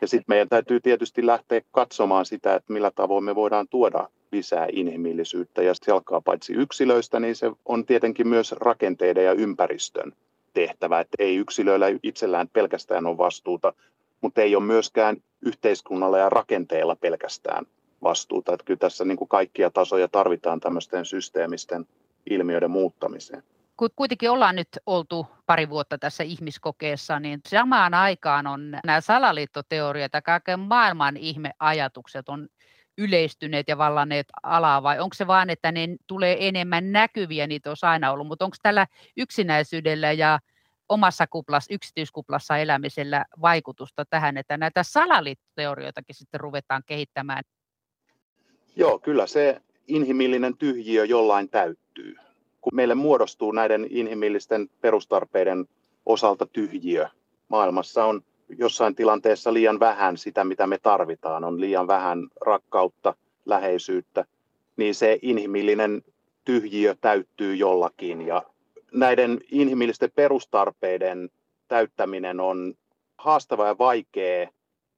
Ja sitten meidän täytyy tietysti lähteä katsomaan sitä, että millä tavoin me voidaan tuoda lisää inhimillisyyttä. Ja se alkaa paitsi yksilöistä, niin se on tietenkin myös rakenteiden ja ympäristön tehtävä. Että ei yksilöillä itsellään pelkästään ole vastuuta, mutta ei ole myöskään yhteiskunnalla ja rakenteilla pelkästään vastuuta. Että kyllä tässä niin kuin kaikkia tasoja tarvitaan tämmöisten systeemisten ilmiöiden muuttamiseen. Kun kuitenkin ollaan nyt oltu pari vuotta tässä ihmiskokeessa, niin samaan aikaan on nämä salaliittoteoriat ja kaiken maailman ihmeajatukset on yleistyneet ja vallanneet alaa, vai onko se vaan, että ne tulee enemmän näkyviä, niitä olisi aina ollut, mutta onko tällä yksinäisyydellä ja omassa kuplassa, yksityiskuplassa elämisellä vaikutusta tähän, että näitä salaliittoteorioitakin sitten ruvetaan kehittämään? Joo, kyllä se inhimillinen tyhjiö jollain täyttyy. Kun meille muodostuu näiden inhimillisten perustarpeiden osalta tyhjiö. Maailmassa on jossain tilanteessa liian vähän sitä, mitä me tarvitaan, on liian vähän rakkautta, läheisyyttä, niin se inhimillinen tyhjiö täyttyy jollakin. Ja näiden inhimillisten perustarpeiden täyttäminen on haastava ja vaikea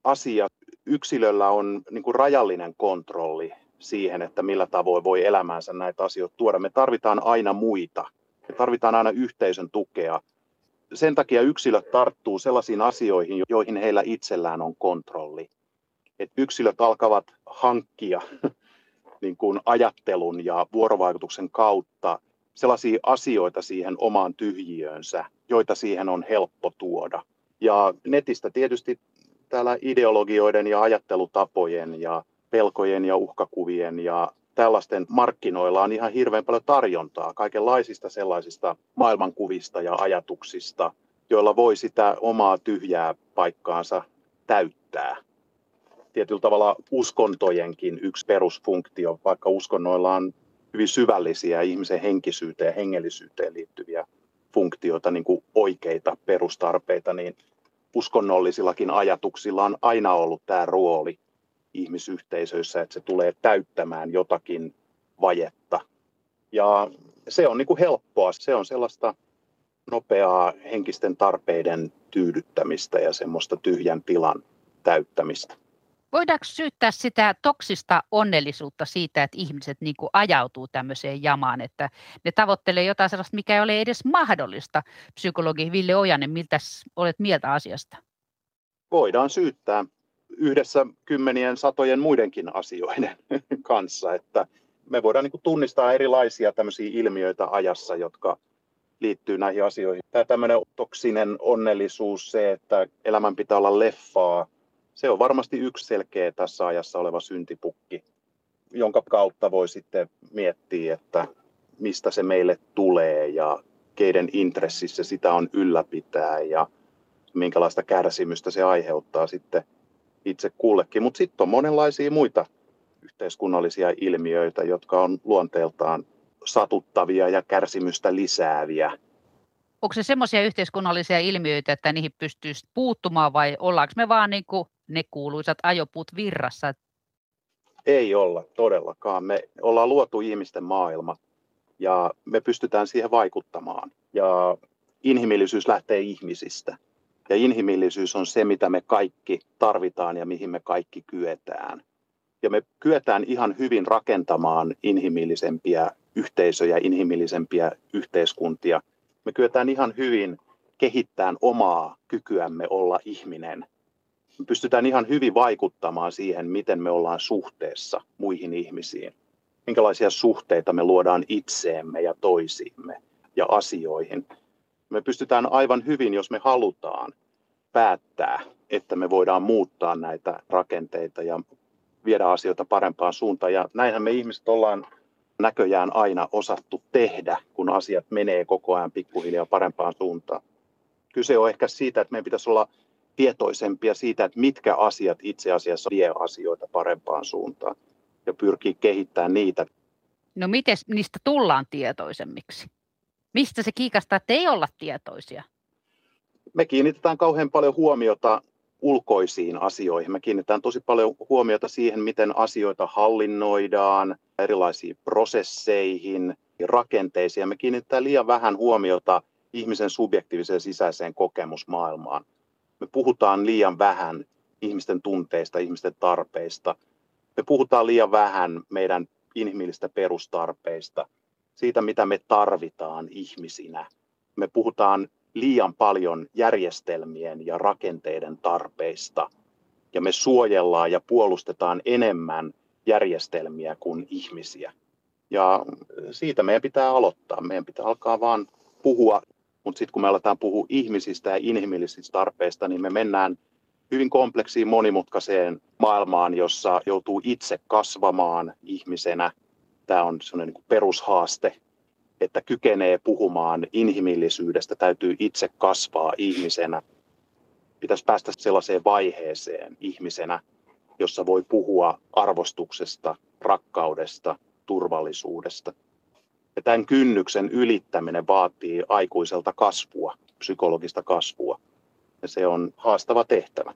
asia. Yksilöllä on niin kuin rajallinen kontrolli siihen, että millä tavoin voi elämäänsä näitä asioita tuoda. Me tarvitaan aina muita. Me tarvitaan aina yhteisön tukea. Sen takia yksilöt tarttuu sellaisiin asioihin, joihin heillä itsellään on kontrolli. Et yksilöt alkavat hankkia niin kuin ajattelun ja vuorovaikutuksen kautta sellaisia asioita siihen omaan tyhjiöönsä, joita siihen on helppo tuoda. Ja netistä tietysti täällä ideologioiden ja ajattelutapojen ja pelkojen ja uhkakuvien ja tällaisten markkinoilla on ihan hirveän paljon tarjontaa kaikenlaisista sellaisista maailmankuvista ja ajatuksista, joilla voi sitä omaa tyhjää paikkaansa täyttää. Tietyllä tavalla uskontojenkin yksi perusfunktio, vaikka uskonnoilla on hyvin syvällisiä ihmisen henkisyyteen ja hengellisyyteen liittyviä funktioita, niin kuin oikeita perustarpeita, niin uskonnollisillakin ajatuksilla on aina ollut tämä rooli ihmisyhteisöissä, että se tulee täyttämään jotakin vajetta. Ja se on niin kuin helppoa, se on sellaista nopeaa henkisten tarpeiden tyydyttämistä ja semmoista tyhjän tilan täyttämistä. Voidaanko syyttää sitä toksista onnellisuutta siitä, että ihmiset niin kuin ajautuu tämmöiseen jamaan, että ne tavoittelee jotain sellaista, mikä ei ole edes mahdollista? Psykologi Ville Ojanen, miltä olet mieltä asiasta? Voidaan syyttää. Yhdessä kymmenien, satojen muidenkin asioiden kanssa, että me voidaan niin kuin tunnistaa erilaisia tämmöisiä ilmiöitä ajassa, jotka liittyy näihin asioihin. Tämä tämmöinen toksinen onnellisuus, se, että elämän pitää olla leffaa, se on varmasti yksi selkeä tässä ajassa oleva syntipukki, jonka kautta voi sitten miettiä, että mistä se meille tulee ja keiden intressissä sitä on ylläpitää ja minkälaista kärsimystä se aiheuttaa sitten itse kullekin, mutta sitten on monenlaisia muita yhteiskunnallisia ilmiöitä, jotka on luonteeltaan satuttavia ja kärsimystä lisääviä. Onko se semmoisia yhteiskunnallisia ilmiöitä, että niihin pystyisi puuttumaan vai ollaanko me vaan niin kuin ne kuuluisat ajopuut virrassa? Ei olla todellakaan. Me ollaan luotu ihmisten maailma ja me pystytään siihen vaikuttamaan ja inhimillisyys lähtee ihmisistä. Ja inhimillisyys on se, mitä me kaikki tarvitaan ja mihin me kaikki kyetään. Ja me kyetään ihan hyvin rakentamaan inhimillisempiä yhteisöjä, inhimillisempiä yhteiskuntia. Me kyetään ihan hyvin kehittämään omaa kykyämme olla ihminen. Me pystytään ihan hyvin vaikuttamaan siihen, miten me ollaan suhteessa muihin ihmisiin. Minkälaisia suhteita me luodaan itseemme ja toisiimme ja asioihin. Me pystytään aivan hyvin, jos me halutaan, päättää, että me voidaan muuttaa näitä rakenteita ja viedä asioita parempaan suuntaan. Ja näinhän me ihmiset ollaan näköjään aina osattu tehdä, kun asiat menee koko ajan pikkuhiljaa parempaan suuntaan. Kyse on ehkä siitä, että meidän pitäisi olla tietoisempia siitä, että mitkä asiat itse asiassa vie asioita parempaan suuntaan ja pyrkii kehittämään niitä. No miten niistä tullaan tietoisemmiksi? Mistä se kiikastaa, että ei olla tietoisia? Me kiinnitetään kauhean paljon huomiota ulkoisiin asioihin. Me kiinnitetään tosi paljon huomiota siihen, miten asioita hallinnoidaan, erilaisiin prosesseihin, rakenteisiin. Me kiinnitetään liian vähän huomiota ihmisen subjektiiviseen sisäiseen kokemusmaailmaan. Me puhutaan liian vähän ihmisten tunteista, ihmisten tarpeista. Me puhutaan liian vähän meidän inhimillistä perustarpeista, siitä mitä me tarvitaan ihmisinä. Me puhutaan liian paljon järjestelmien ja rakenteiden tarpeista, ja me suojellaan ja puolustetaan enemmän järjestelmiä kuin ihmisiä. Ja siitä meidän pitää aloittaa, meidän pitää alkaa vaan puhua, mutta sitten kun me aletaan puhua ihmisistä ja inhimillisistä tarpeista, niin me mennään hyvin kompleksiin, monimutkaiseen maailmaan, jossa joutuu itse kasvamaan ihmisenä. Tämä on sellainen niin kuin perushaaste, että kykenee puhumaan inhimillisyydestä, täytyy itse kasvaa ihmisenä. Pitäisi päästä sellaiseen vaiheeseen ihmisenä, jossa voi puhua arvostuksesta, rakkaudesta, turvallisuudesta. Ja tämän kynnyksen ylittäminen vaatii aikuiselta kasvua, psykologista kasvua. Ja se on haastava tehtävä.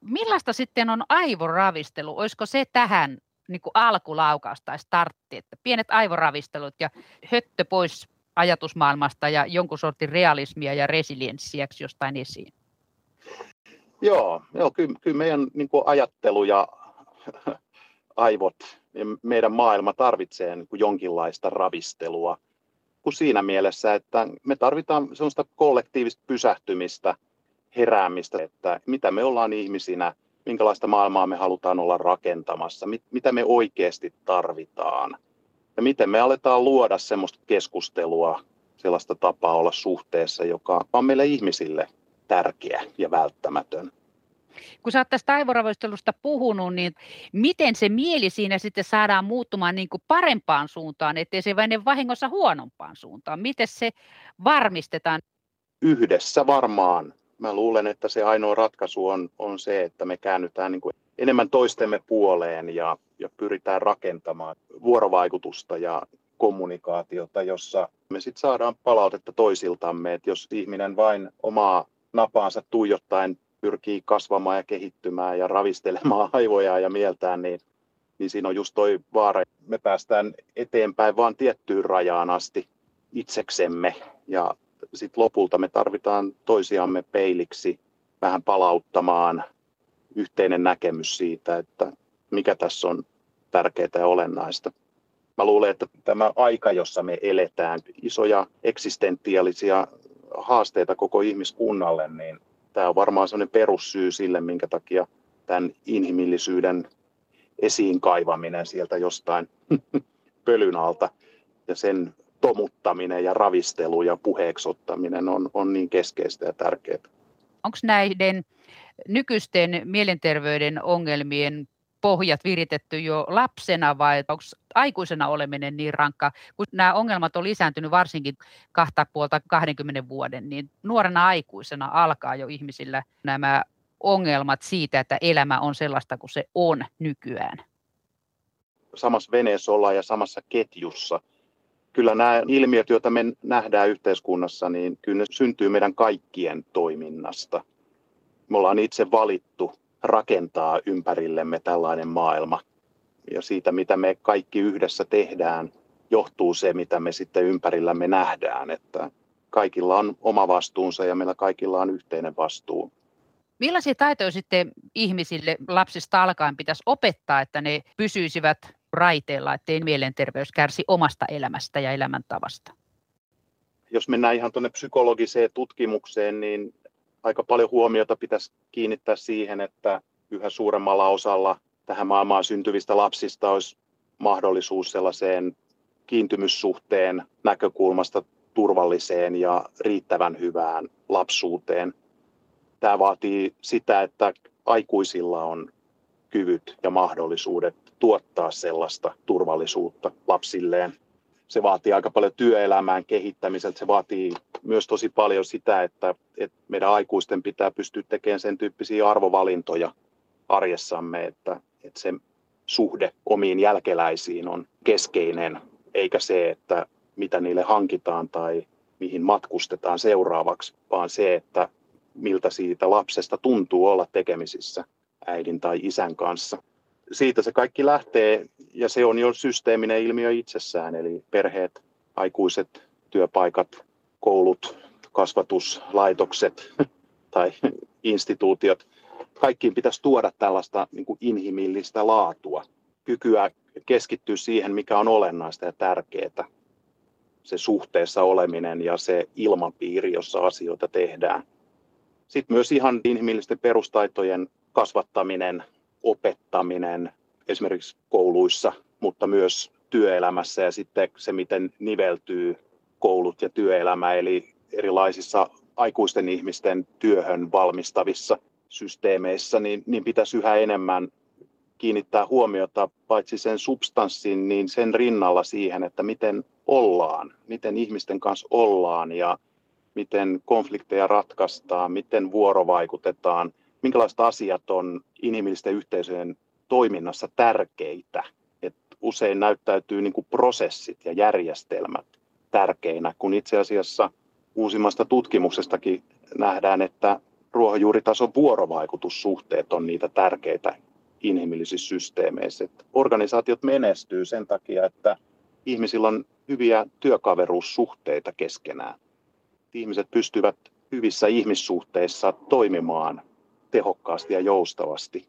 Millaista sitten on aivoravistelu? Olisiko se tähän niin kuin alkulaukaus tai startti, että pienet aivoravistelut ja höttö pois ajatusmaailmasta ja jonkun sortin realismia ja resilienssiäksi jostain esiin? Joo, joo kyllä, kyllä meidän niin kuin ajattelu ja aivot, meidän maailma tarvitsee niin kuin jonkinlaista ravistelua kuin siinä mielessä, että me tarvitaan sellaista kollektiivista pysähtymistä, heräämistä, että mitä me ollaan ihmisinä, minkälaista maailmaa me halutaan olla rakentamassa, mit, mitä me oikeasti tarvitaan ja miten me aletaan luoda semmoista keskustelua, sellaista tapaa olla suhteessa, joka on meille ihmisille tärkeä ja välttämätön. Kun sä oot tästä aivoravoistelusta puhunut, niin miten se mieli siinä sitten saadaan muuttumaan niin kuin parempaan suuntaan, ettei se vain vahingossa huonompaan suuntaan? Miten se varmistetaan? Yhdessä varmaan. Mä luulen, että se ainoa ratkaisu on, on se, että me käännytään niin kuin enemmän toistemme puoleen ja, ja pyritään rakentamaan vuorovaikutusta ja kommunikaatiota, jossa me sitten saadaan palautetta toisiltamme. Että jos ihminen vain omaa napaansa tuijottaen pyrkii kasvamaan ja kehittymään ja ravistelemaan aivojaan ja mieltään, niin, niin siinä on just toi vaara. Me päästään eteenpäin vaan tiettyyn rajaan asti itseksemme ja sitten lopulta me tarvitaan toisiamme peiliksi vähän palauttamaan yhteinen näkemys siitä, että mikä tässä on tärkeää ja olennaista. Mä luulen, että tämä aika, jossa me eletään isoja eksistentiaalisia haasteita koko ihmiskunnalle, niin tämä on varmaan sellainen perussyy sille, minkä takia tämän inhimillisyyden esiin kaivaminen sieltä jostain pölyn alta ja sen tomuttaminen ja ravistelu ja puheeksottaminen on, on niin keskeistä ja tärkeää. Onko näiden nykyisten mielenterveyden ongelmien pohjat viritetty jo lapsena vai onko aikuisena oleminen niin rankkaa? Kun nämä ongelmat on lisääntynyt varsinkin kahta puolta kahdenkymmenen vuoden, niin nuorena aikuisena alkaa jo ihmisillä nämä ongelmat siitä, että elämä on sellaista kuin se on nykyään. Samassa veneessä ollaan ja samassa ketjussa. Kyllä nämä ilmiöt, joita me nähdään yhteiskunnassa, niin kyllä ne syntyy meidän kaikkien toiminnasta. Me ollaan itse valittu rakentaa ympärillemme tällainen maailma. Ja siitä, mitä me kaikki yhdessä tehdään, johtuu se, mitä me sitten ympärillämme nähdään. Että kaikilla on oma vastuunsa ja meillä kaikilla on yhteinen vastuu. Millaisia taitoja sitten ihmisille lapsista alkaen pitäisi opettaa, että ne pysyisivät raiteilla, ettei mielenterveys kärsi omasta elämästä ja elämäntavasta? Jos mennään ihan tuonne psykologiseen tutkimukseen, niin aika paljon huomiota pitäisi kiinnittää siihen, että yhä suuremmalla osalla tähän maailmaan syntyvistä lapsista olisi mahdollisuus sellaiseen kiintymyssuhteen näkökulmasta turvalliseen ja riittävän hyvään lapsuuteen. Tämä vaatii sitä, että aikuisilla on kyvyt ja mahdollisuudet tuottaa sellaista turvallisuutta lapsilleen. Se vaatii aika paljon työelämään kehittämiseltä, se vaatii myös tosi paljon sitä, että, että meidän aikuisten pitää pystyä tekemään sen tyyppisiä arvovalintoja arjessamme, että, että se suhde omiin jälkeläisiin on keskeinen, eikä se, että mitä niille hankitaan tai mihin matkustetaan seuraavaksi, vaan se, että miltä siitä lapsesta tuntuu olla tekemisissä äidin tai isän kanssa. Siitä se kaikki lähtee, ja se on jo systeeminen ilmiö itsessään, eli perheet, aikuiset, työpaikat, koulut, kasvatuslaitokset tai instituutiot. Kaikkiin pitäisi tuoda tällaista niin kuin inhimillistä laatua, kykyä keskittyä siihen, mikä on olennaista ja tärkeää. Se suhteessa oleminen ja se ilmapiiri, jossa asioita tehdään. Sitten myös ihan inhimillisten perustaitojen kasvattaminen, opettaminen esimerkiksi kouluissa, mutta myös työelämässä ja sitten se, miten niveltyy koulut ja työelämä, eli erilaisissa aikuisten ihmisten työhön valmistavissa systeemeissä, niin, niin pitäisi yhä enemmän kiinnittää huomiota paitsi sen substanssin, niin sen rinnalla siihen, että miten ollaan, miten ihmisten kanssa ollaan ja miten konflikteja ratkaistaan, miten vuorovaikutetaan, minkälaiset asiat on inhimillisten yhteisöjen toiminnassa tärkeitä. Et usein näyttäytyy niin kuin prosessit ja järjestelmät tärkeinä, kun itse asiassa uusimmasta tutkimuksestakin nähdään, että ruohonjuuritason vuorovaikutussuhteet on niitä tärkeitä inhimillisissä systeemeissä. Et organisaatiot menestyy sen takia, että ihmisillä on hyviä työkaveruussuhteita keskenään. Ihmiset pystyvät hyvissä ihmissuhteissa toimimaan tehokkaasti ja joustavasti.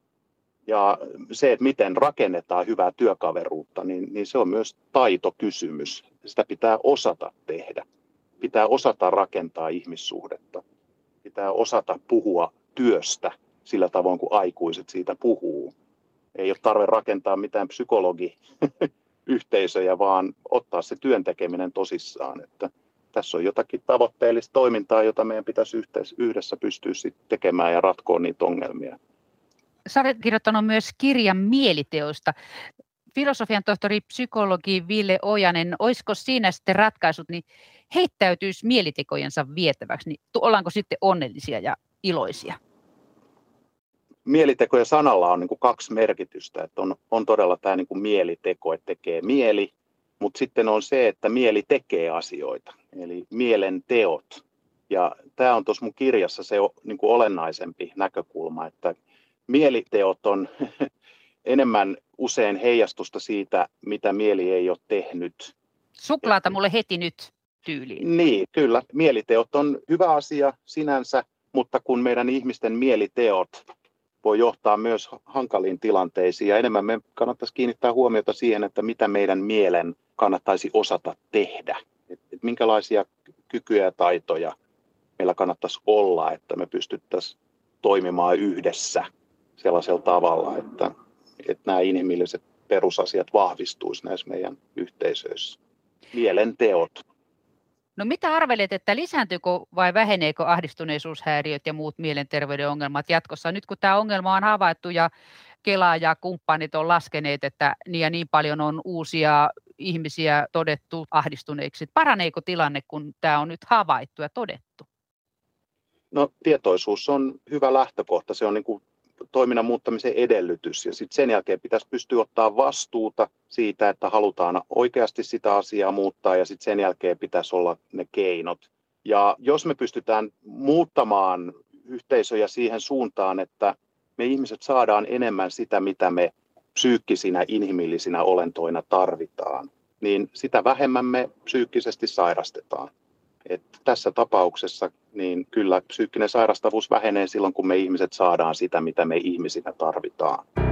Ja se, että miten rakennetaan hyvää työkaveruutta, niin, niin se on myös taitokysymys. Sitä pitää osata tehdä. Pitää osata rakentaa ihmissuhdetta. Pitää osata puhua työstä sillä tavoin, kun aikuiset siitä puhuu. Ei ole tarve rakentaa mitään psykologiyhteisöjä, vaan ottaa se työn tekeminen tosissaan. Että tässä on jotakin tavoitteellista toimintaa, jota meidän pitäisi yhdessä pystyä tekemään ja ratkoa niitä ongelmia. Sä olet kirjoittanut myös kirjan mieliteosta. Filosofian tohtori, psykologi Ville Ojanen, olisiko siinä sitten ratkaisut, niin heittäytyisi mielitekojensa vietäväksi, niin ollaanko sitten onnellisia ja iloisia? Mielitekojen sanalla on niin kuin kaksi merkitystä, että on, on todella tämä niin kuin mieliteko, että tekee mieli, mutta sitten on se, että mieli tekee asioita, eli mielen teot. Ja tämä on tuossa mun kirjassa se niin kuin olennaisempi näkökulma, että mieliteot on enemmän usein heijastusta siitä, mitä mieli ei ole tehnyt. Suklaata mulle heti nyt tyyliin. Niin, kyllä. Mieliteot on hyvä asia sinänsä, mutta kun meidän ihmisten mieliteot voi johtaa myös hankaliin tilanteisiin, ja enemmän me kannattaisi kiinnittää huomiota siihen, että mitä meidän mielen kannattaisi osata tehdä. Et, et minkälaisia kykyjä ja taitoja meillä kannattaisi olla, että me pystyttäisiin toimimaan yhdessä sellaisella tavalla, että, että nämä inhimilliset perusasiat vahvistuisivat näissä meidän yhteisöissä. Mielen teot. No mitä arvelet, että lisääntyykö vai väheneekö ahdistuneisuushäiriöt ja muut mielenterveyden ongelmat jatkossa? Nyt kun tämä ongelma on havaittu ja Kela ja kumppanit on laskeneet, että niin ja niin paljon on uusia ihmisiä todettu ahdistuneiksi. Paraneeko tilanne, kun tämä on nyt havaittu ja todettu? No tietoisuus on hyvä lähtökohta. Se on niin kuin toiminnan muuttamisen edellytys, ja sitten sen jälkeen pitäisi pystyä ottaa vastuuta siitä, että halutaan oikeasti sitä asiaa muuttaa, ja sitten sen jälkeen pitäisi olla ne keinot. Ja jos me pystytään muuttamaan yhteisöjä siihen suuntaan, että me ihmiset saadaan enemmän sitä, mitä me psyykkisinä, inhimillisinä olentoina tarvitaan, niin sitä vähemmän me psyykkisesti sairastetaan. Et tässä tapauksessa niin kyllä psyykkinen sairastavuus vähenee silloin, kun me ihmiset saadaan sitä, mitä me ihmisinä tarvitaan.